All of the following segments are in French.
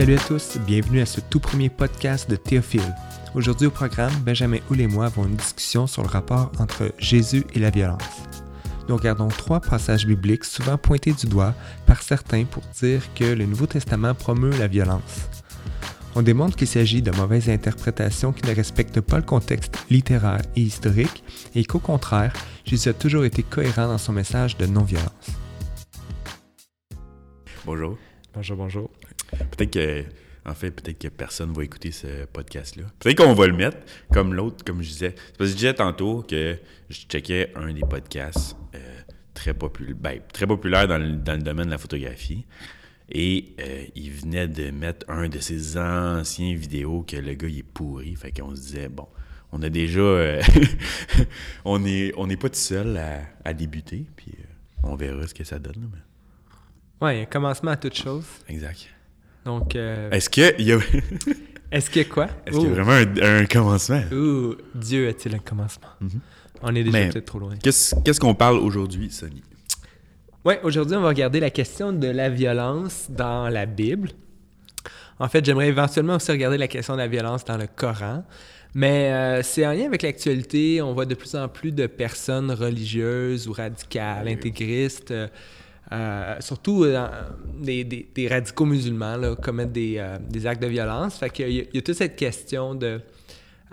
Salut à tous, bienvenue à ce tout premier podcast de Théophile. Aujourd'hui au programme, Benjamin Houle et moi avons une discussion sur le rapport entre Jésus et la violence. Nous regardons trois passages bibliques souvent pointés du doigt par certains pour dire que le Nouveau Testament promeut la violence. On démontre qu'il s'agit de mauvaises interprétations qui ne respectent pas le contexte littéraire et historique et qu'au contraire, Jésus a toujours été cohérent dans son message de non-violence. Bonjour. Bonjour, bonjour. Peut-être que personne va écouter ce podcast-là. Peut-être qu'on va le mettre comme l'autre, comme je disais. C'est parce que je disais tantôt que je checkais un des podcasts très populaire dans le domaine de la photographie. Et il venait de mettre un de ses anciens vidéos que le gars, il est pourri. Fait qu'on se disait, bon, on a déjà... on n'est pas tout seul à débuter. Puis on verra ce que ça donne, là, mais... Oui, il y a un commencement à toute chose. Exact. Donc... Est-ce qu'il y a vraiment un commencement? Ouh, Dieu a-t-il un commencement? Mm-hmm. On est déjà peut-être trop loin. Qu'est-ce qu'on parle aujourd'hui, Sonny? Oui, aujourd'hui, on va regarder la question de la violence dans la Bible. En fait, j'aimerais éventuellement aussi regarder la question de la violence dans le Coran. Mais c'est en lien avec l'actualité. On voit de plus en plus de personnes religieuses ou radicales, intégristes... surtout des radicaux musulmans là, commettent des actes de violence. Fait qu'il y a toute cette question de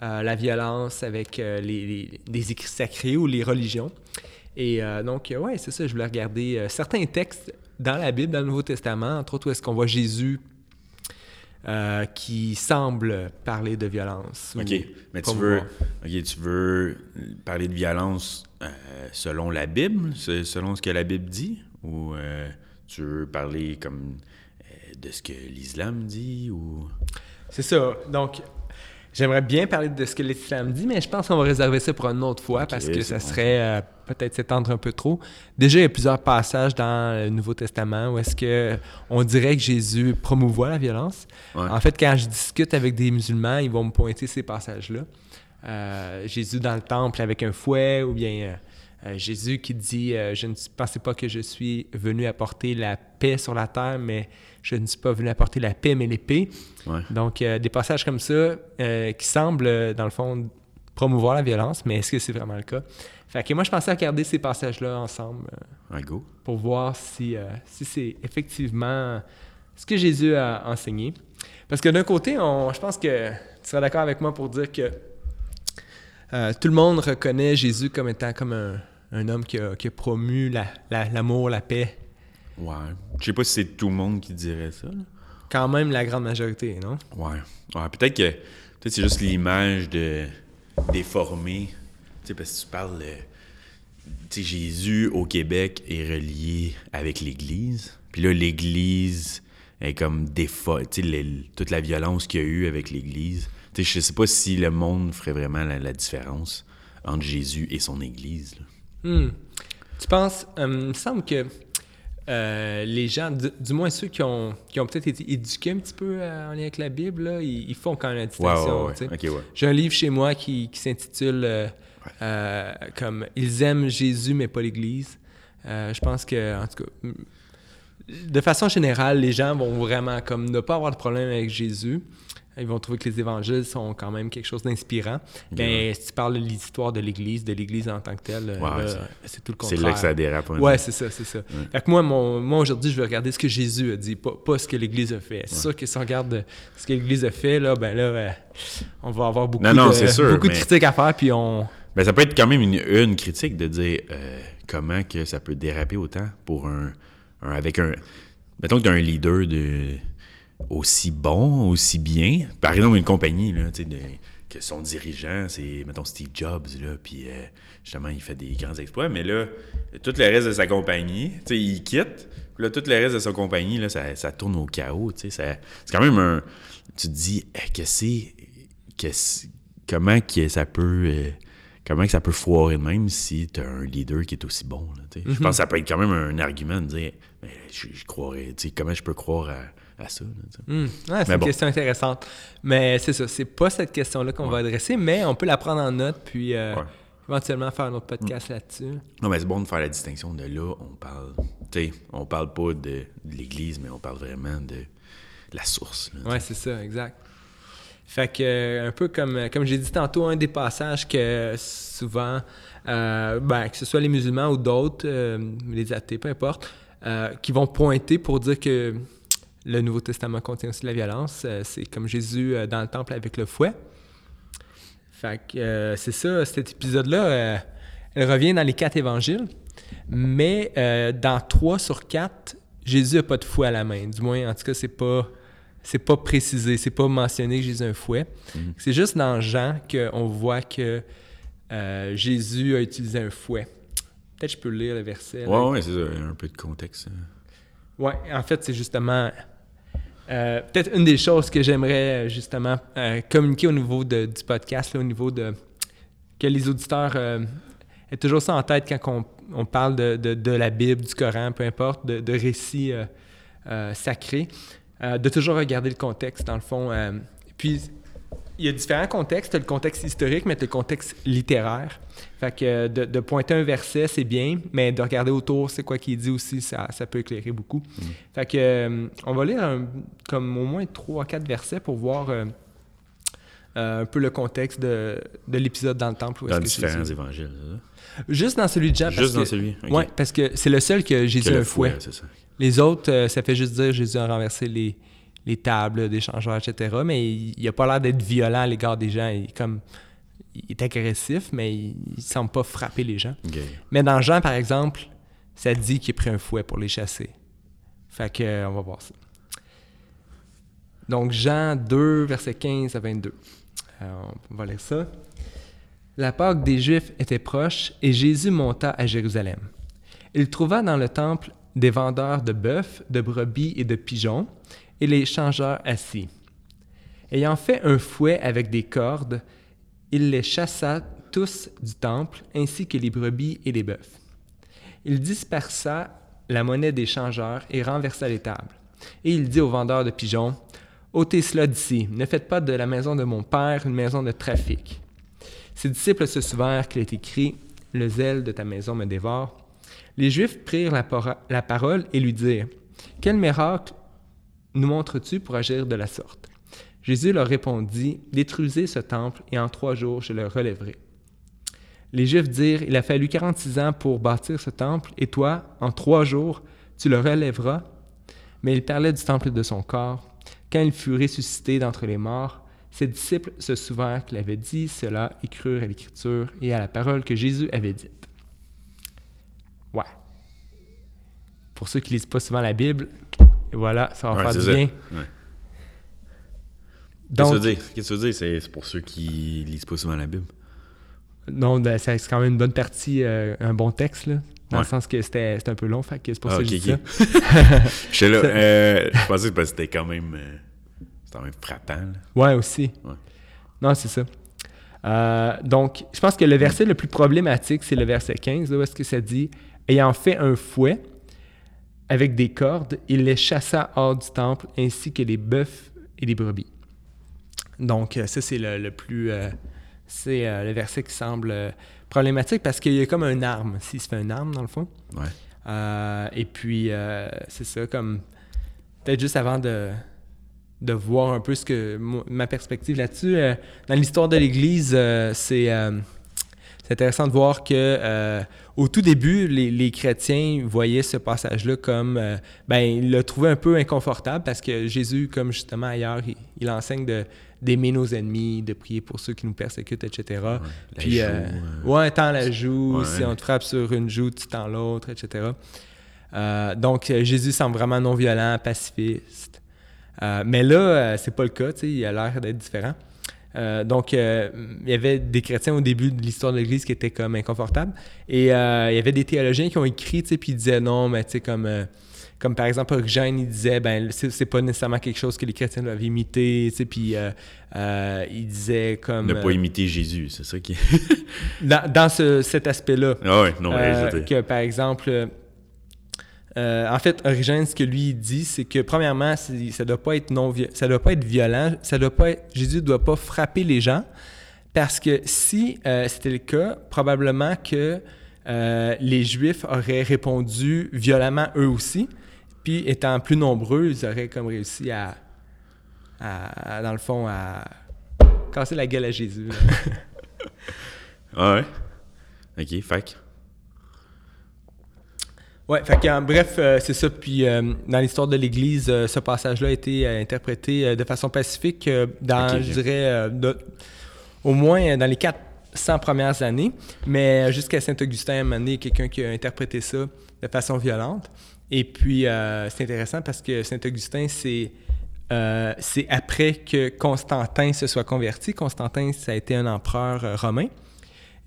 la violence avec les écrits sacrés ou les religions. Et donc, c'est ça, je voulais regarder certains textes dans la Bible, dans le Nouveau Testament, entre autres où est-ce qu'on voit Jésus qui semble parler de violence. OK, mais tu veux parler de violence selon la Bible, selon ce que la Bible dit? Ou tu veux parler comme de ce que l'islam dit ou... C'est ça. Donc, j'aimerais bien parler de ce que l'islam dit, mais je pense qu'on va réserver ça pour une autre fois parce que ça serait peut-être s'étendre un peu trop. Déjà, il y a plusieurs passages dans le Nouveau Testament où est-ce qu'on dirait que Jésus promouvoit la violence. Ouais. En fait, quand je discute avec des musulmans, ils vont me pointer ces passages-là. Jésus dans le temple avec un fouet ou bien... Jésus qui dit « Je ne pensais pas que je suis venu apporter la paix sur la terre, mais je ne suis pas venu apporter la paix, mais l'épée. Ouais. » Donc, des passages comme ça qui semblent, dans le fond, promouvoir la violence, mais est-ce que c'est vraiment le cas? Fait que moi, je pensais regarder ces passages-là ensemble pour voir si c'est effectivement ce que Jésus a enseigné. Parce que d'un côté, je pense que tu seras d'accord avec moi pour dire que tout le monde reconnaît Jésus comme étant comme un homme qui a promu l'amour, la paix. Ouais. Je sais pas si c'est tout le monde qui dirait ça, là. Quand même la grande majorité, non? Ouais. Ouais. Peut-être que c'est juste l'image de déformée. Tu sais, parce que tu parles... Tu sais, Jésus au Québec est relié avec l'Église. Puis là, l'Église est comme tu sais, toute la violence qu'il y a eu avec l'Église... Je ne sais pas si le monde ferait vraiment la différence entre Jésus et son Église. Tu penses... il me semble que les gens, du moins ceux qui ont peut-être été éduqués un petit peu en lien avec la Bible, là, ils font quand même la distinction. Ouais. Okay, ouais. J'ai un livre chez moi qui s'intitule comme « Ils aiment Jésus, mais pas l'Église ». Je pense que, en tout cas, de façon générale, les gens vont vraiment comme ne pas avoir de problème avec Jésus. Ils vont trouver que les évangiles sont quand même quelque chose d'inspirant. Mais si tu parles de l'histoire de l'Église, en tant que telle, là, c'est tout le contraire. C'est là que ça dérape. Oui, c'est ça. Ouais. Fait que moi, aujourd'hui, je vais regarder ce que Jésus a dit, pas ce que l'Église a fait. C'est sûr que si on regarde ce que l'Église a fait, là, on va avoir beaucoup de critiques à faire. Puis ça peut être quand même une critique de dire comment que ça peut déraper autant pour avec un... Mettons que tu as un leader de... aussi bon, aussi bien. Par exemple, une compagnie, là, tu sais, que son dirigeant, c'est, mettons, Steve Jobs, là, puis justement, il fait des grands exploits, mais là, tout le reste de sa compagnie, tu sais, il quitte, puis là, tout le reste de sa compagnie, là, ça tourne au chaos, tu sais, c'est quand même un... Tu te dis, comment que ça peut foirer de même si t'as un leader qui est aussi bon, là, tu sais. Mm-hmm. Je pense que ça peut être quand même un argument de dire, mais je croirais, tu sais, comment je peux croire à ça. C'est une question intéressante. Mais c'est ça, c'est pas cette question-là qu'on va adresser, mais on peut la prendre en note, puis éventuellement faire un autre podcast là-dessus. Non, mais c'est bon de faire la distinction de là, on parle pas de l'Église, mais on parle vraiment de la source. Là, ouais, c'est ça, exact. Fait que, un peu comme j'ai dit tantôt, un des passages que souvent, que ce soit les musulmans ou d'autres, les athées, peu importe, qui vont pointer pour dire que le Nouveau Testament contient aussi de la violence, c'est comme Jésus dans le temple avec le fouet. Fait que c'est ça, cet épisode-là, elle revient dans les 4 évangiles, mais dans 3 sur 4, Jésus n'a pas de fouet à la main. Du moins, en tout cas, c'est pas précisé, c'est pas mentionné que Jésus a un fouet. Mm-hmm. C'est juste dans Jean qu'on voit que Jésus a utilisé un fouet. Peut-être que je peux lire le verset. Oui, ouais, c'est ça, un peu de contexte. Oui, en fait, c'est justement peut-être une des choses que j'aimerais justement communiquer au niveau du podcast, là, au niveau de que les auditeurs aient toujours ça en tête quand on parle de la Bible, du Coran, peu importe, de récits sacrés. De toujours regarder le contexte, dans le fond. Puis, il y a différents contextes. Tu as le contexte historique, mais tu as le contexte littéraire. Fait que de pointer un verset, c'est bien, mais de regarder autour, c'est quoi qui est dit aussi, ça peut éclairer beaucoup. Mm. Fait que on va lire comme au moins 3 à 4 versets pour voir un peu le contexte de l'épisode dans le temple. Où dans les différents évangiles, ça? Juste dans celui de Jean. Juste dans celui, okay. Oui, parce que c'est le seul que Jésus a un fouet. C'est ça. Les autres, ça fait juste dire Jésus a renversé les tables des changeurs, etc. Mais il n'a pas l'air d'être violent à l'égard des gens. Il est agressif, mais il ne semble pas frapper les gens. Okay. Mais dans Jean, par exemple, ça dit qu'il a pris un fouet pour les chasser. Fait qu'on va voir ça. Donc, Jean 2, versets 15 à 22. Alors, on va lire ça. « La Pâque des Juifs était proche et Jésus monta à Jérusalem. Il trouva dans le temple des vendeurs de bœufs, de brebis et de pigeons, et les changeurs assis. Ayant fait un fouet avec des cordes, il les chassa tous du temple, ainsi que les brebis et les bœufs. Il dispersa la monnaie des changeurs et renversa les tables. Et il dit aux vendeurs de pigeons, « Ôtez cela d'ici, ne faites pas de la maison de mon père une maison de trafic. » Ses disciples se souvinrent qu'il est écrit, « Le zèle de ta maison me dévore. » Les Juifs prirent la parole et lui dirent, « Quel miracle nous montres-tu pour agir de la sorte? » Jésus leur répondit, « Détruisez ce temple, et en 3 jours je le relèverai. » Les Juifs dirent, « Il a fallu 46 ans pour bâtir ce temple, et toi, en 3 jours, tu le relèveras. » Mais il parlait du temple de son corps. Quand il fut ressuscité d'entre les morts, ses disciples se souvinrent qu'il avait dit cela et crurent à l'Écriture et à la parole que Jésus avait dite. Ouais. Pour ceux qui lisent pas souvent la Bible, voilà, ça va faire du bien. Ouais. Donc, qu'est-ce que tu veux dire? C'est pour ceux qui lisent pas souvent la Bible. Non, c'est quand même une bonne partie, un bon texte, là. Dans le sens que c'était un peu long, fait que c'est pour ça que je dis ça. Je sais là, je pensais que c'était quand même frappant, là. Ouais, aussi. Ouais. Non, c'est ça. Donc, je pense que le verset le plus problématique, c'est le verset 15, là, où est-ce que ça dit « Ayant fait un fouet avec des cordes, il les chassa hors du temple, ainsi que les bœufs et les brebis. » Donc, ça, c'est le plus... c'est le verset qui semble problématique, parce qu'il y a comme une arme, s'il se fait une arme, dans le fond. Ouais. Et puis, c'est ça, comme... Peut-être juste avant de voir un peu ce que ma perspective là-dessus. Dans l'histoire de l'Église, c'est intéressant de voir que au tout début, les chrétiens voyaient ce passage-là comme... ils le trouvaient un peu inconfortable parce que Jésus, comme justement ailleurs, il enseigne d'aimer nos ennemis, de prier pour ceux qui nous persécutent, etc. Ouais, puis, tends la joue, si on te frappe sur une joue, tu tends l'autre, etc. Donc, Jésus semble vraiment non-violent, pacifiste. Mais là, c'est pas le cas, tu sais, il a l'air d'être différent. Donc, il y avait des chrétiens au début de l'histoire de l'Église qui étaient comme inconfortables. Et il y avait des théologiens qui ont écrit, tu sais, puis ils disaient non, mais tu sais, comme par exemple Origène, il disait, c'est pas nécessairement quelque chose que les chrétiens doivent imiter, tu sais, puis il disait comme... Ne pas imiter Jésus, c'est ça qui... dans cet aspect-là. Ah oui, non, je veux dire. Que par exemple... en fait, Origène, ce que lui dit, c'est que premièrement, ça doit pas être ça doit pas être violent, Jésus doit pas frapper les gens, parce que si c'était le cas, probablement que les Juifs auraient répondu violemment eux aussi, puis étant plus nombreux, ils auraient comme réussi à dans le fond, à casser la gueule à Jésus. Ouais. OK, fac. Ouais, fait que, bref, c'est ça. Puis dans l'histoire de l'Église, ce passage-là a été interprété de façon pacifique dans, okay, je dirais, au moins dans les 400 premières années. Mais jusqu'à Saint-Augustin, à un moment donné, quelqu'un qui a interprété ça de façon violente. Et puis, c'est intéressant parce que Saint-Augustin, c'est après que Constantin se soit converti. Constantin, ça a été un empereur romain.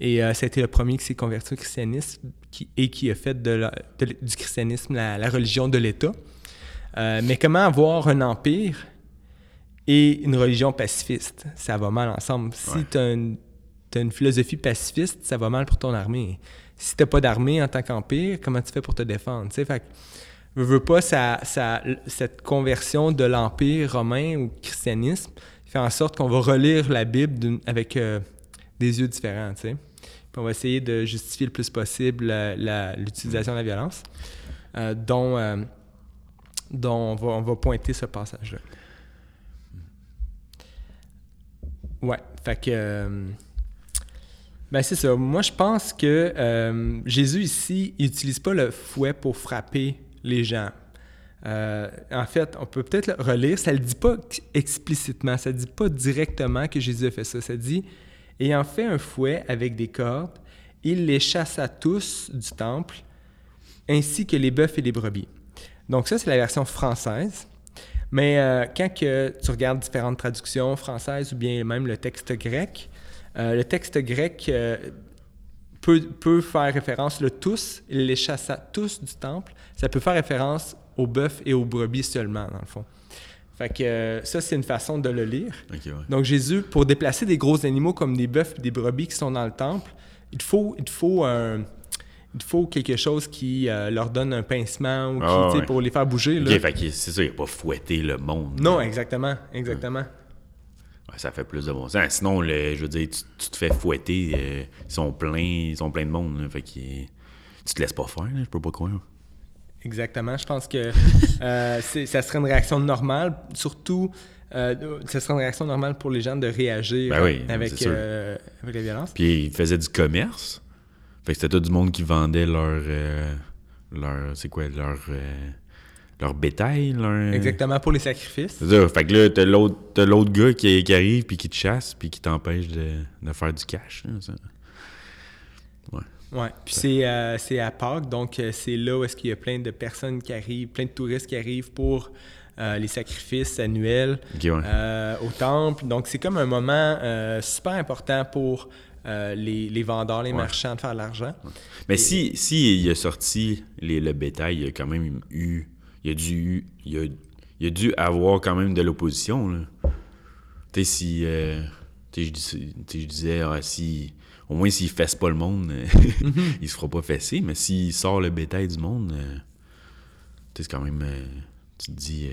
Et ça a été le premier qui s'est converti au christianisme qui a fait du christianisme la religion de l'État. Mais comment avoir un empire et une religion pacifiste? Ça va mal ensemble. Si tu as une philosophie pacifiste, ça va mal pour ton armée. Si tu n'as pas d'armée en tant qu'empire, comment tu fais pour te défendre? T'sais? Fait que, veux pas, cette conversion de l'empire romain au christianisme fait en sorte qu'on va relire la Bible avec des yeux différents, tu sais. Puis on va essayer de justifier le plus possible l'utilisation de la violence, dont on va pointer ce passage-là. Ouais, fait que... ben c'est ça. Moi, je pense que Jésus, ici, il n'utilise pas le fouet pour frapper les gens. En fait, on peut peut-être le relire. Ça ne le dit pas explicitement, ça ne dit pas directement que Jésus a fait ça. Ça dit... Ayant fait un fouet avec des cordes, il les chassa tous du temple, ainsi que les bœufs et les brebis. Donc ça, c'est la version française. Mais quand que tu regardes différentes traductions françaises ou bien même le texte grec peut faire référence, le « tous », il les chassa tous du temple. Ça peut faire référence aux bœufs et aux brebis seulement, dans le fond. Fait que ça, c'est une façon de le lire. Okay, ouais. Donc, Jésus, pour déplacer des gros animaux comme des bœufs et des brebis qui sont dans le temple, il faut quelque chose qui leur donne un pincement ou qui, ouais, pour les faire bouger. Okay, là. Fait que c'est ça, il n'a pas fouetté le monde. Non, là. Exactement. Ouais, ça fait plus de bon sens. Sinon, je veux dire, tu te fais fouetter, ils sont pleins de monde. Là, fait que tu te laisses pas faire, là, je peux pas croire. Exactement. Je pense que ça serait une réaction normale. Surtout, ça serait une réaction normale pour les gens de réagir avec la violence. Puis ils faisaient du commerce. Fait que c'était tout du monde qui vendait leur bétail. Exactement, pour les sacrifices. C'est ça. Fait que là, t'as l'autre gars qui arrive puis qui te chasse puis qui t'empêche de faire du cash. Hein, ça. Ouais. Oui, puis c'est à Pâques, donc c'est là où est-ce qu'il y a plein de personnes qui arrivent, plein de touristes qui arrivent pour les sacrifices annuels, okay, ouais, au temple. Donc c'est comme un moment super important pour les vendeurs, les, ouais, marchands de faire de l'argent. Ouais. Mais si il a sorti le bétail, il y a quand même eu... Il a dû avoir quand même de l'opposition. Tu sais, si... je disais, si... Au moins, s'il ne fesse pas le monde, il ne se fera pas fesser. Mais s'il sort le bétail du monde, c'est quand même... tu te dis...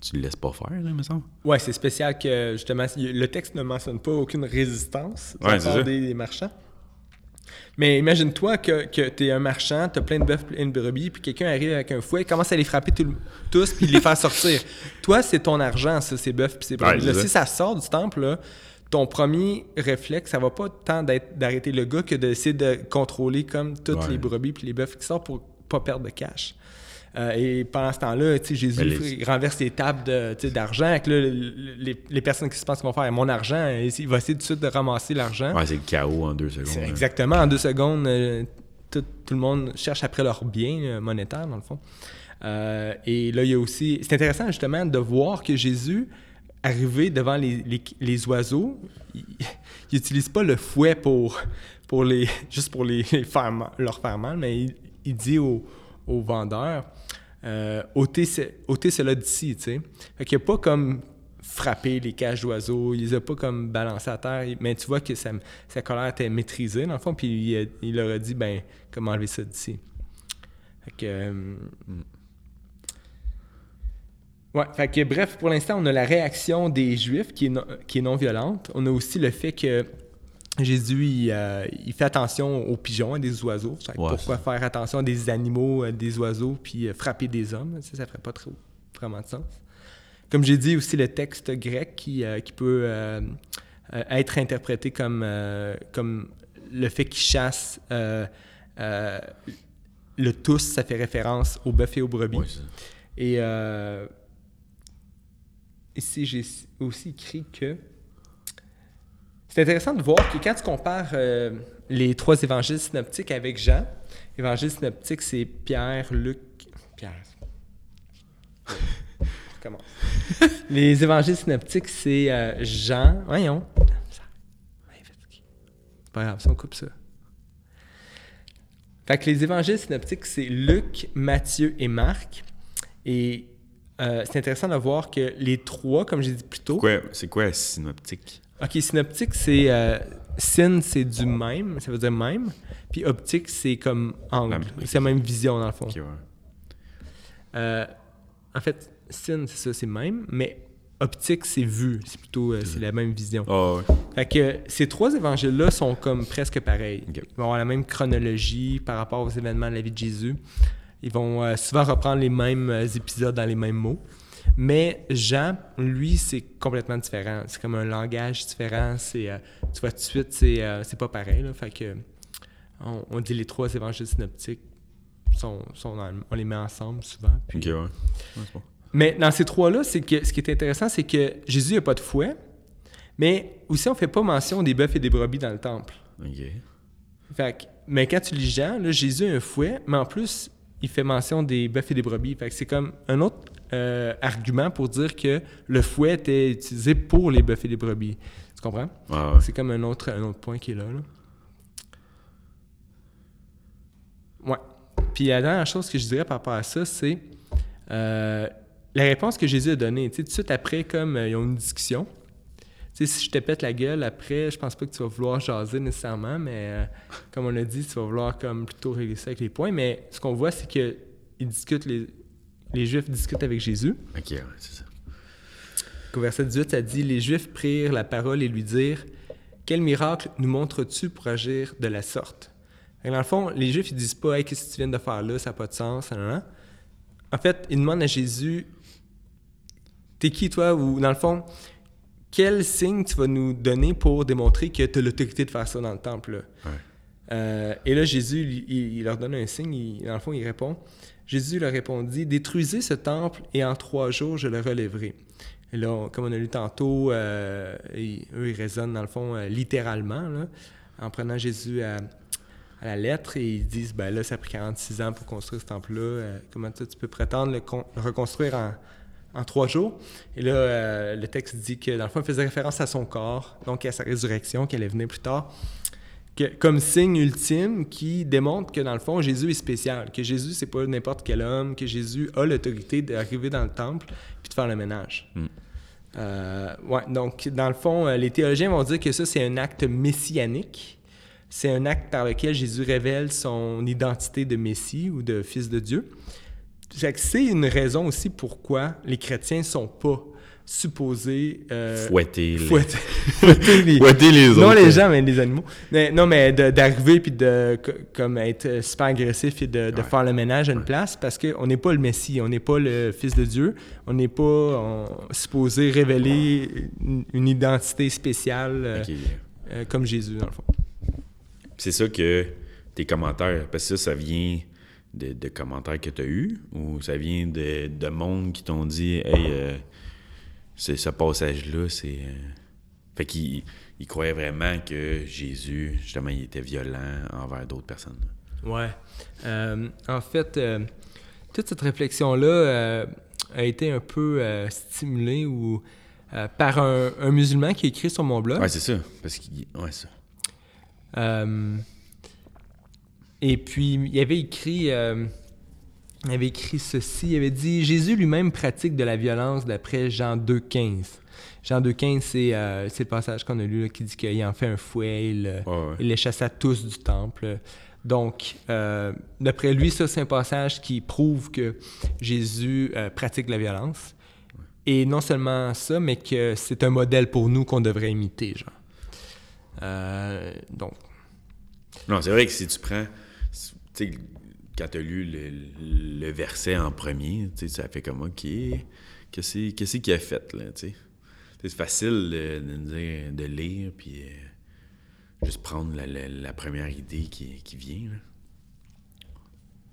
tu le laisses pas faire, là, me semble. Oui, c'est spécial que, justement, le texte ne mentionne pas aucune résistance de la part des marchands. Mais imagine-toi que tu es un marchand, tu as plein de bœufs, plein de brebis, puis quelqu'un arrive avec un fouet, commence à les frapper tous, puis les faire sortir. Toi, c'est ton argent, ça, ces bœufs, puis ces brebis. Ouais, si ça sort du temple, là, ton premier réflexe, ça va pas tant d'arrêter le gars que d'essayer de contrôler comme toutes, ouais, les brebis puis les bœufs qui sortent pour pas perdre de cash. Et pendant ce temps-là, Jésus renverse les tables d'argent. Avec, là, les personnes qui se pensent qu'ils vont faire « mon argent », il va essayer tout de suite de ramasser l'argent. Ouais, c'est le chaos en 2 secondes. C'est exactement, en 2 secondes, tout le monde cherche après leur bien monétaire, dans le fond. Et là, il y a aussi... C'est intéressant, justement, de voir que Jésus... Arrivé devant les oiseaux, ils n'utilisent pas le fouet pour leur faire mal, mais il dit aux vendeurs ôtez cela d'ici, tu sais. Fait qu'il n'a pas comme frappé les cages d'oiseaux, il les a pas comme balancés à terre, mais tu vois que sa colère était maîtrisée, dans le fond, puis il leur a dit comment enlever ça d'ici. Fait que. Ouais, fait que bref, pour l'instant, on a la réaction des Juifs qui est non violente. On a aussi le fait que Jésus, il fait attention aux pigeons, des oiseaux. Fait que pourquoi faire attention à des animaux, des oiseaux, puis frapper des hommes? Ça ferait pas trop vraiment de sens. Comme j'ai dit aussi, le texte grec qui peut être interprété comme le fait qu'il chasse le tous, ça fait référence au bœuf et aux brebis. Oui, et ici, j'ai aussi écrit que... C'est intéressant de voir que quand tu compares les trois évangiles synoptiques avec Jean, évangile synoptique, c'est Pierre, Luc... Comment? Les évangiles synoptiques, c'est Jean... Voyons. C'est pas grave, si on coupe ça. Fait que les évangiles synoptiques, c'est Luc, Matthieu et Marc. Et c'est intéressant de voir que les trois, comme j'ai dit plus tôt... C'est quoi synoptique? OK, synoptique, c'est... syn, c'est du même, ça veut dire même. Puis optique, c'est comme angle. Okay. C'est la même vision, dans le fond. Okay, ouais. En fait... Syn, c'est ça, c'est même, mais optique, c'est vue, c'est plutôt c'est la même vision. Oh, ouais. Fait que ces trois évangiles-là sont comme presque pareils. Okay. Ils vont avoir la même chronologie par rapport aux événements de la vie de Jésus. Ils vont souvent reprendre les mêmes épisodes dans les mêmes mots. Mais Jean, lui, c'est complètement différent. C'est comme un langage différent. C'est, tu vois tout de suite, c'est pas pareil. Là. Fait que on dit les trois évangiles synoptiques, on les met ensemble souvent. Puis, OK, ouais. C'est bon. Mais dans ces trois-là, c'est que ce qui est intéressant, c'est que Jésus n'a pas de fouet, mais aussi on ne fait pas mention des bœufs et des brebis dans le temple. OK. Fait que, mais quand tu lis Jean, là, Jésus a un fouet, mais en plus, il fait mention des bœufs et des brebis. Fait que c'est comme un autre argument pour dire que le fouet était utilisé pour les bœufs et les brebis. Tu comprends? Ah, ouais. C'est comme un autre point qui est là. Ouais. Puis la dernière chose que je dirais par rapport à ça, c'est... la réponse que Jésus a donnée, tu sais, tout de suite après, comme ils ont une discussion. Tu sais, si je te pète la gueule après, je pense pas que tu vas vouloir jaser nécessairement, mais comme on a dit, tu vas vouloir comme plutôt régler ça avec les points. Mais ce qu'on voit, c'est que ils discutent, les Juifs discutent avec Jésus. OK, ouais, c'est ça. Au verset 18, ça dit « Les Juifs prirent la parole et lui dirent « Quel miracle nous montres-tu pour agir de la sorte? » Dans le fond, les Juifs, ils disent pas « Hey, qu'est-ce que tu viens de faire là? Ça n'a pas de sens. » En fait, ils demandent à Jésus t'es qui, toi? Ou, dans le fond, quel signe tu vas nous donner pour démontrer que tu as l'autorité de faire ça dans le temple? Là? Ouais. Et là, Jésus, il leur donne un signe. Dans le fond, il répond. Jésus leur répondit, « Détruisez ce temple et en 3 jours, je le relèverai. » Et là, comme on a lu tantôt, eux, ils raisonnent, dans le fond, littéralement, là, en prenant Jésus à la lettre, et ils disent, « Ben là, ça a pris 46 ans pour construire ce temple-là. Comment ça, tu peux prétendre le reconstruire en 3 jours. » Et là, le texte dit que, dans le fond, il faisait référence à son corps, donc à sa résurrection, qu'elle allait venir plus tard, comme signe ultime qui démontre que, dans le fond, Jésus est spécial, que Jésus, c'est pas n'importe quel homme, que Jésus a l'autorité d'arriver dans le temple puis de faire le ménage. Mm. Ouais, donc, dans le fond, les théologiens vont dire que ça, c'est un acte messianique. C'est un acte par lequel Jésus révèle son identité de Messie ou de Fils de Dieu. C'est une raison aussi pourquoi les chrétiens ne sont pas supposés... fouetter les autres. Non, les gens, mais les animaux. Mais, non, mais d'arriver puis de comme être super agressif et de faire le ménage à une place, parce qu'on n'est pas le Messie, on n'est pas le Fils de Dieu, on n'est pas supposé révéler une identité spéciale comme Jésus, dans le fond. C'est ça que tes commentaires, parce que ça vient... De commentaires que tu as eus, ou ça vient de monde qui t'ont dit « Hey, ce passage-là, c'est... » Fait qu'ils croyaient vraiment que Jésus, justement, il était violent envers d'autres personnes. Ouais. En fait, toute cette réflexion-là a été un peu stimulée ou par un musulman qui a écrit sur mon blog. Ouais, c'est ça. Et puis, il avait écrit ceci, il avait dit « Jésus lui-même pratique de la violence d'après Jean 2,15 ». Jean 2,15, c'est le passage qu'on a lu là, qui dit qu'il en fait un fouet, il les chassa tous du temple. Donc, d'après lui, ça, c'est un passage qui prouve que Jésus pratique la violence. Ouais. Et non seulement ça, mais que c'est un modèle pour nous qu'on devrait imiter, genre. Donc... Non, c'est vrai que si tu prends... Tu sais, quand tu as lu le verset en premier, tu sais, ça fait comme « OK, qu'est-ce qu'il a fait, là, tu sais? C'est facile de lire, puis juste prendre la première idée qui vient, là.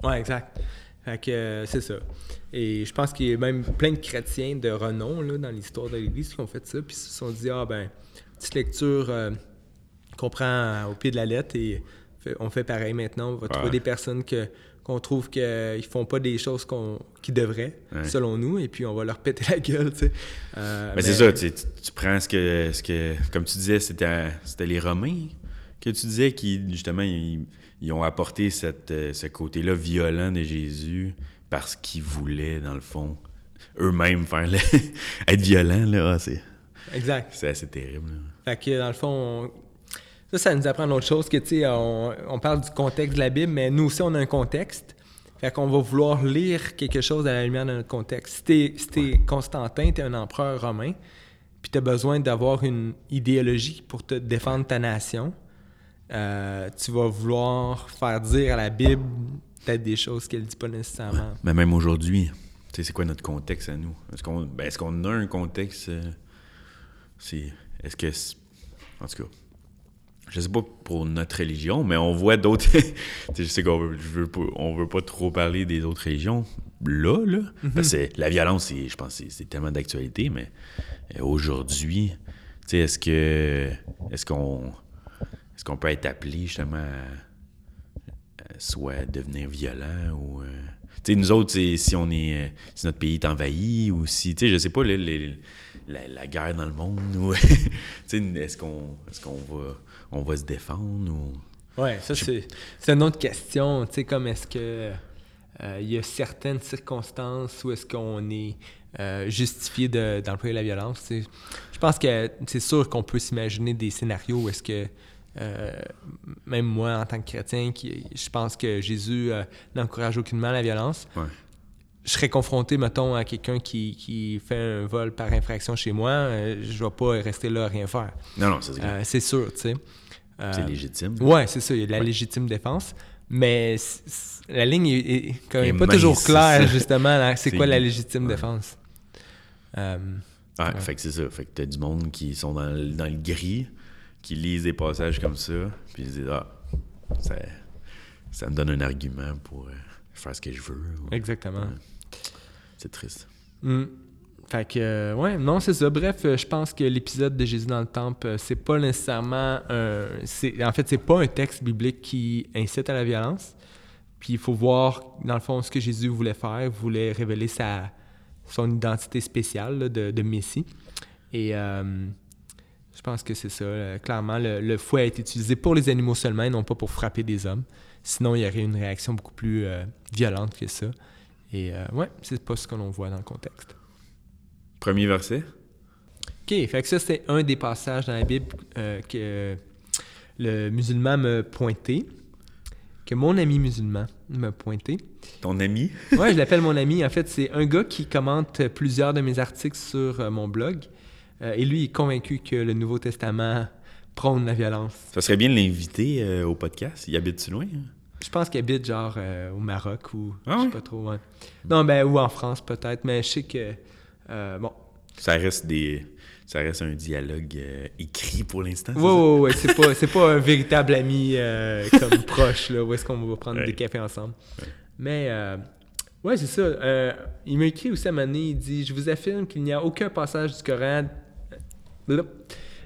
Ouais, exact. Fait que c'est ça. Et je pense qu'il y a même plein de chrétiens de renom, là, dans l'histoire de l'Église qui ont fait ça, puis ils se sont dit, ah, ben, petite lecture qu'on prend au pied de la lettre et on fait pareil maintenant. On va trouver des personnes qu'on trouve qu'ils ne font pas des choses qu'ils devraient, selon nous, et puis on va leur péter la gueule, tu sais. Mais c'est ça, tu prends ce que... Comme tu disais, c'était les Romains que tu disais qui, justement, ils ont apporté ce côté-là violent de Jésus parce qu'ils voulaient, dans le fond, eux-mêmes faire être violents, là. Ah, c'est... Exact. C'est assez terrible, là. Fait que, dans le fond... Ça nous apprend autre chose que, tu sais, on parle du contexte de la Bible, mais nous aussi, on a un contexte. Fait qu'on va vouloir lire quelque chose à la lumière de notre contexte. Si t'es Constantin, t'es un empereur romain, puis t'as besoin d'avoir une idéologie pour te défendre ta nation, tu vas vouloir faire dire à la Bible peut-être des choses qu'elle ne dit pas nécessairement. Ouais. Mais même aujourd'hui, tu sais, c'est quoi notre contexte à nous? Est-ce qu'on a un contexte... En tout cas... Je sais pas pour notre religion, mais on voit d'autres... Je sais qu'on veut pas trop parler des autres religions là. Mm-hmm. Parce que la violence, je pense que c'est tellement d'actualité, mais aujourd'hui, tu sais, est-ce qu'on peut être appelé justement à soit devenir violent ou... Tu sais, nous autres, si notre pays est envahi ou si... Tu sais, je sais pas, la guerre dans le monde ou... Tu sais, est-ce qu'on va... On va se défendre ou... Oui, ça, c'est une autre question. Tu sais, comme est-ce que il y a certaines circonstances où est-ce qu'on est justifié d'employer la violence? T'sais. Je pense que c'est sûr qu'on peut s'imaginer des scénarios où est-ce que, même moi, en tant que chrétien, je pense que Jésus n'encourage aucunement la violence. Ouais. Je serais confronté, mettons, à quelqu'un qui fait un vol par infraction chez moi, je ne vais pas rester là à rien faire. Non, ça, c'est clair. C'est sûr, tu sais. C'est légitime. Oui, c'est ça, il y a de la légitime défense. Mais la ligne n'est pas toujours claire, justement, là, c'est quoi la légitime défense. Fait que c'est ça. Fait que tu as du monde qui sont dans le gris, qui lisent des passages comme ça, puis ils disent « Ah, ça me donne un argument pour faire ce que je veux. » Exactement. C'est triste. Mm. Fait que, c'est ça. Bref, je pense que l'épisode de Jésus dans le temple, c'est pas nécessairement c'est pas un texte biblique qui incite à la violence. Puis il faut voir, dans le fond, ce que Jésus voulait faire. Il voulait révéler son identité spéciale là, de Messie. Et je pense que c'est ça. Clairement, le fouet a été utilisé pour les animaux seulement et non pas pour frapper des hommes. Sinon, il y aurait une réaction beaucoup plus violente que ça. Et c'est pas ce que l'on voit dans le contexte. Premier verset. OK, fait que ça, c'est un des passages dans la Bible que le musulman m'a pointé, que mon ami musulman m'a pointé. Ton ami? Oui, je l'appelle mon ami. En fait, c'est un gars qui commente plusieurs de mes articles sur mon blog. Et lui, il est convaincu que le Nouveau Testament prône la violence. Ça serait bien de l'inviter au podcast. Il habite-tu loin? Hein? Je pense qu'il habite genre au Maroc ou je sais pas trop. Hein. Non, ou en France peut-être, mais je sais que ça reste un dialogue écrit pour l'instant. Oui, c'est pas un véritable ami comme proche là, où est-ce qu'on va prendre des cafés ensemble. Ouais. Mais c'est ça. Il m'a écrit aussi à un moment donné, il dit « Je vous affirme qu'il n'y a aucun passage du Coran... »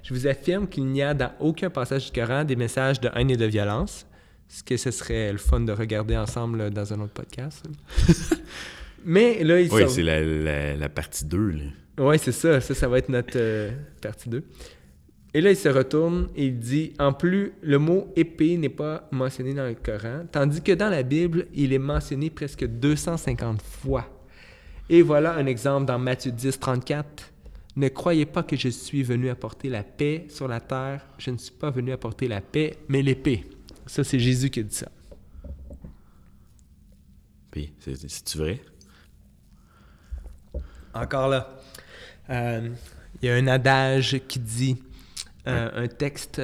Je vous affirme qu'il n'y a dans aucun passage du Coran des messages de haine et de violence. Ce que ce serait le fun de regarder ensemble là, dans un autre podcast. Mais là, il c'est la partie 2. Oui, c'est ça. Ça va être notre partie 2. Et là, il se retourne et il dit « En plus, le mot « épée » n'est pas mentionné dans le Coran, tandis que dans la Bible, il est mentionné presque 250 fois. Et voilà un exemple dans Matthieu 10, 34. « Ne croyez pas que je suis venu apporter la paix sur la terre. Je ne suis pas venu apporter la paix, mais l'épée. » Ça, c'est Jésus qui a dit ça. Puis, c'est-tu vrai? Encore là. Il y a un adage qui dit « Un texte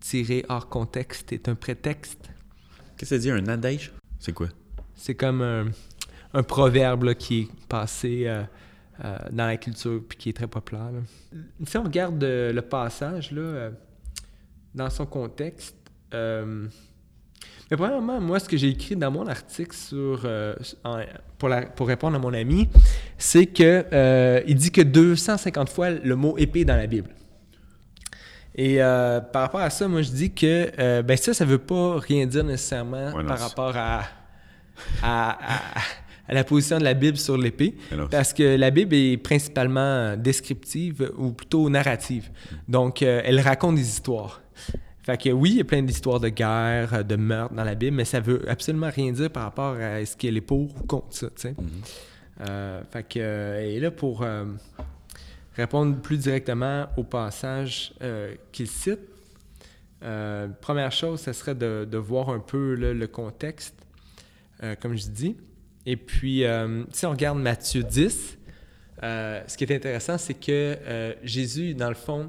tiré hors contexte est un prétexte. » Qu'est-ce que ça dit, un adage? C'est quoi? C'est comme un proverbe là, qui est passé... dans la culture, puis qui est très populaire. Si on regarde le passage, là, dans son contexte, mais premièrement, moi, ce que j'ai écrit dans mon article sur, pour répondre à mon ami, c'est qu'il dit que 250 fois le mot « épée » dans la Bible. Et par rapport à ça, moi, je dis que ça ne veut pas rien dire nécessairement par rapport à la position de la Bible sur l'épée, parce que la Bible est principalement descriptive ou plutôt narrative. Donc, elle raconte des histoires. Fait que oui, il y a plein d'histoires de guerre, de meurtre dans la Bible, mais ça veut absolument rien dire par rapport à est-ce qu'elle est pour ou contre ça, tu sais. Et là, pour répondre plus directement au passage qu'il cite, première chose, ce serait de voir un peu là, le contexte, comme je dis. Et puis, si on regarde Matthieu 10, ce qui est intéressant, c'est que Jésus, dans le fond,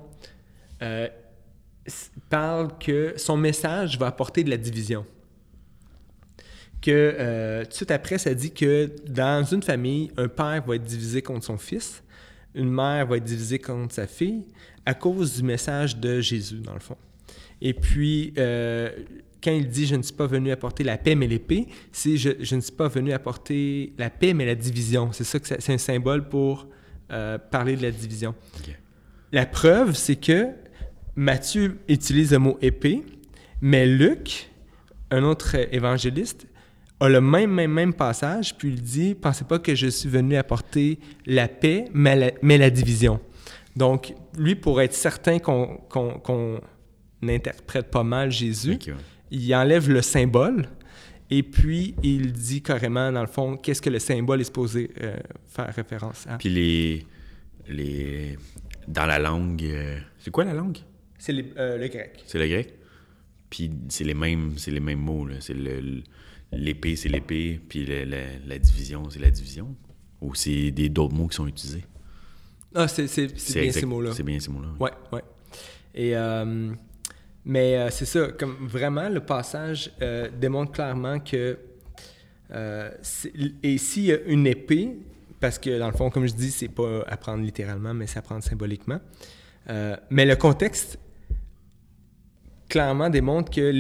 parle que son message va apporter de la division. Que tout de suite après, ça dit que dans une famille, un père va être divisé contre son fils, une mère va être divisée contre sa fille à cause du message de Jésus, dans le fond. Et puis, quand il dit « je ne suis pas venu apporter la paix mais l'épée », c'est « je ne suis pas venu apporter la paix mais la division ». C'est ça que c'est un symbole pour parler de la division. Okay. La preuve, c'est que Matthieu utilise le mot « épée », mais Luc, un autre évangéliste, a le même passage, puis il dit « Pensez pas que je suis venu apporter la paix, mais la division ». Donc, lui, pour être certain qu'on interprète pas mal Jésus, okay, ouais, il enlève le symbole, et puis il dit carrément, dans le fond, qu'est-ce que le symbole est supposé faire référence à. Puis dans la langue... c'est quoi la langue? C'est le grec. C'est le grec? Puis c'est les mêmes mots, là. C'est l'épée, c'est l'épée, puis la division, c'est la division. Ou c'est d'autres mots qui sont utilisés? Ah, c'est bien exact, ces mots-là. C'est bien ces mots-là. Oui, oui. Ouais. Et, mais c'est ça, comme vraiment, le passage démontre clairement que... et s'il y a une épée, parce que dans le fond, comme je dis, c'est pas à prendre littéralement, mais c'est à prendre symboliquement. Mais le contexte clairement démontre que,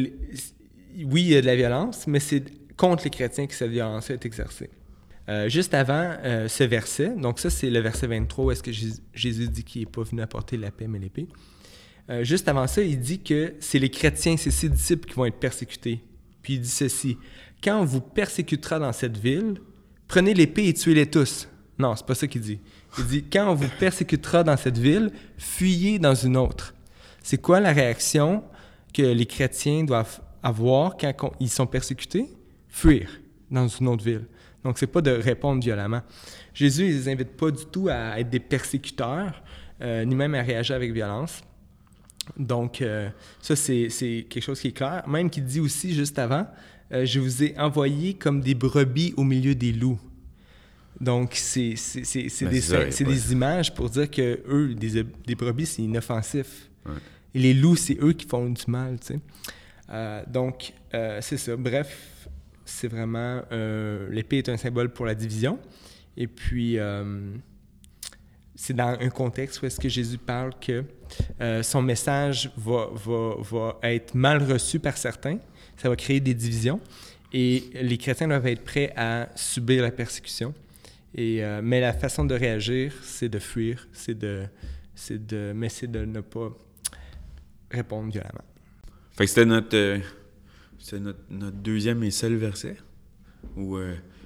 oui, il y a de la violence, mais c'est contre les chrétiens que cette violence est exercée. Juste avant ce verset, donc ça, c'est le verset 23, où est-ce que Jésus dit qu'il n'est pas venu apporter la paix, mais l'épée. Juste avant ça, il dit que c'est les chrétiens, c'est ses disciples qui vont être persécutés. Puis il dit ceci, « Quand on vous persécutera dans cette ville, prenez l'épée et tuez-les tous. » Non, c'est pas ça qu'il dit. Il dit « Quand on vous persécutera dans cette ville, fuyez dans une autre. » C'est quoi la réaction que les chrétiens doivent avoir quand ils sont persécutés? Fuir dans une autre ville. Donc, c'est pas de répondre violemment. Jésus, il les invite pas du tout à être des persécuteurs, ni même à réagir avec violence. Donc, ça, c'est quelque chose qui est clair. Même qu'il dit aussi, juste avant, « Je vous ai envoyé comme des brebis au milieu des loups. » Donc, c'est des images pour dire que eux, des brebis, c'est inoffensif. Ouais. Et les loups, c'est eux qui font du mal, tu sais. Donc, c'est ça. Bref, c'est vraiment... l'épée est un symbole pour la division. Et puis, c'est dans un contexte où est-ce que Jésus parle que son message va être mal reçu par certains. Ça va créer des divisions. Et les chrétiens doivent être prêts à subir la persécution. Mais la façon de réagir, c'est de fuir, mais c'est de ne pas répondre violemment. Fait que c'était notre deuxième et seul verset.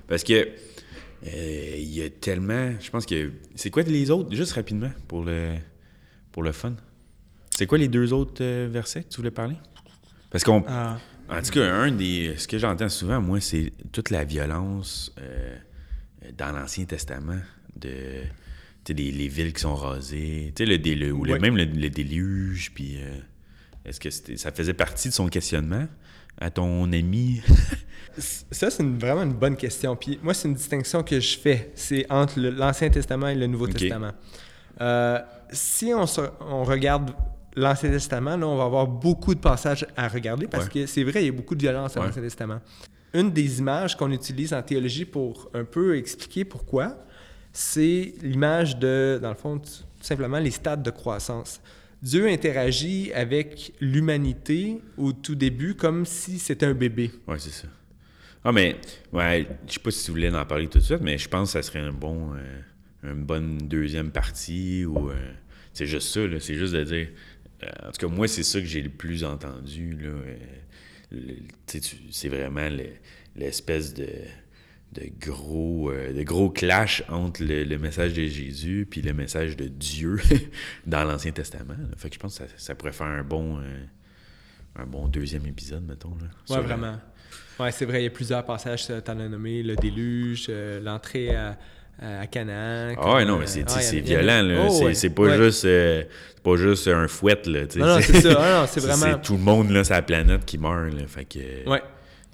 Parce que il y a tellement... Je pense que... C'est quoi les autres? Juste rapidement, pour le fun. C'est quoi les deux autres versets que tu voulais parler? Parce qu'on... En tout cas, ce que j'entends souvent, moi, c'est toute la violence... dans l'Ancien Testament, les villes qui sont rasées, le déluge, puis est-ce que ça faisait partie de son questionnement à ton ami? Ça, c'est vraiment une bonne question. Puis moi, c'est une distinction que je fais, c'est entre l'Ancien Testament et le Nouveau Testament. Si on regarde l'Ancien Testament, là, on va avoir beaucoup de passages à regarder, parce que c'est vrai, il y a beaucoup de violence dans l'Ancien Testament. Une des images qu'on utilise en théologie pour un peu expliquer pourquoi, c'est l'image de, dans le fond, tout simplement les stades de croissance. Dieu interagit avec l'humanité au tout début comme si c'était un bébé. Oui, c'est ça. Ah, mais, ouais, je sais pas si tu voulais en parler tout de suite, mais je pense que ça serait un bon, une bonne deuxième partie. Ou, c'est juste ça, là, c'est juste de dire... en tout cas, moi, c'est ça que j'ai le plus entendu, là. C'est vraiment l'espèce de gros clash entre le message de Jésus puis le message de Dieu dans l'Ancien Testament. Là. Fait que je pense que ça pourrait faire un bon deuxième épisode, mettons. Là, ouais, vraiment. Ouais, c'est vrai, il y a plusieurs passages, tu en as nommé, le déluge, l'entrée à Canaan. Ah ouais, non, mais c'est violent, là. Oh, ouais. C'est pas juste un fouet, là. T'sais. Non, c'est ça. Ah, non, c'est vraiment... c'est tout le monde, là, sur la planète qui meurt, là. Fait que... Ouais.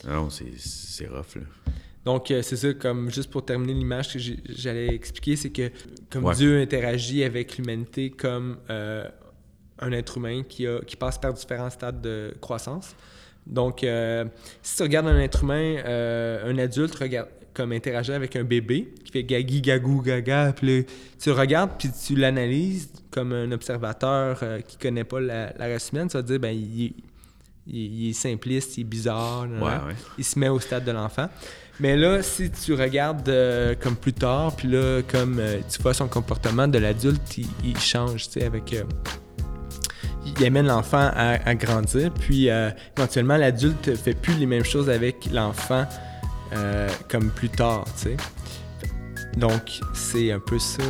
Non, c'est rough, là. Donc, c'est ça, comme juste pour terminer l'image que j'allais expliquer, c'est que comme ouais. Dieu interagit avec l'humanité comme un être humain qui passe par différents stades de croissance. Donc, si tu regardes un être humain, un adulte regarde comme interagir avec un bébé qui fait gagi, gagou, gaga, puis tu regardes puis tu l'analyses comme un observateur qui connaît pas la race humaine, tu vas te dire, ben il est simpliste, il est bizarre, ouais, ouais. Il se met au stade de l'enfant. Mais là, si tu regardes comme plus tard, puis là, comme tu vois son comportement de l'adulte, il change, tu sais, avec... il amène l'enfant à grandir, puis éventuellement, l'adulte fait plus les mêmes choses avec l'enfant comme plus tard, tu sais. Donc, c'est un peu ça,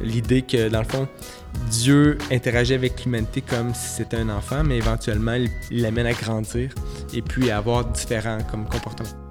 l'idée que, dans le fond, Dieu interagit avec l'humanité comme si c'était un enfant, mais éventuellement, il l'amène à grandir et puis à avoir différents comme comportements.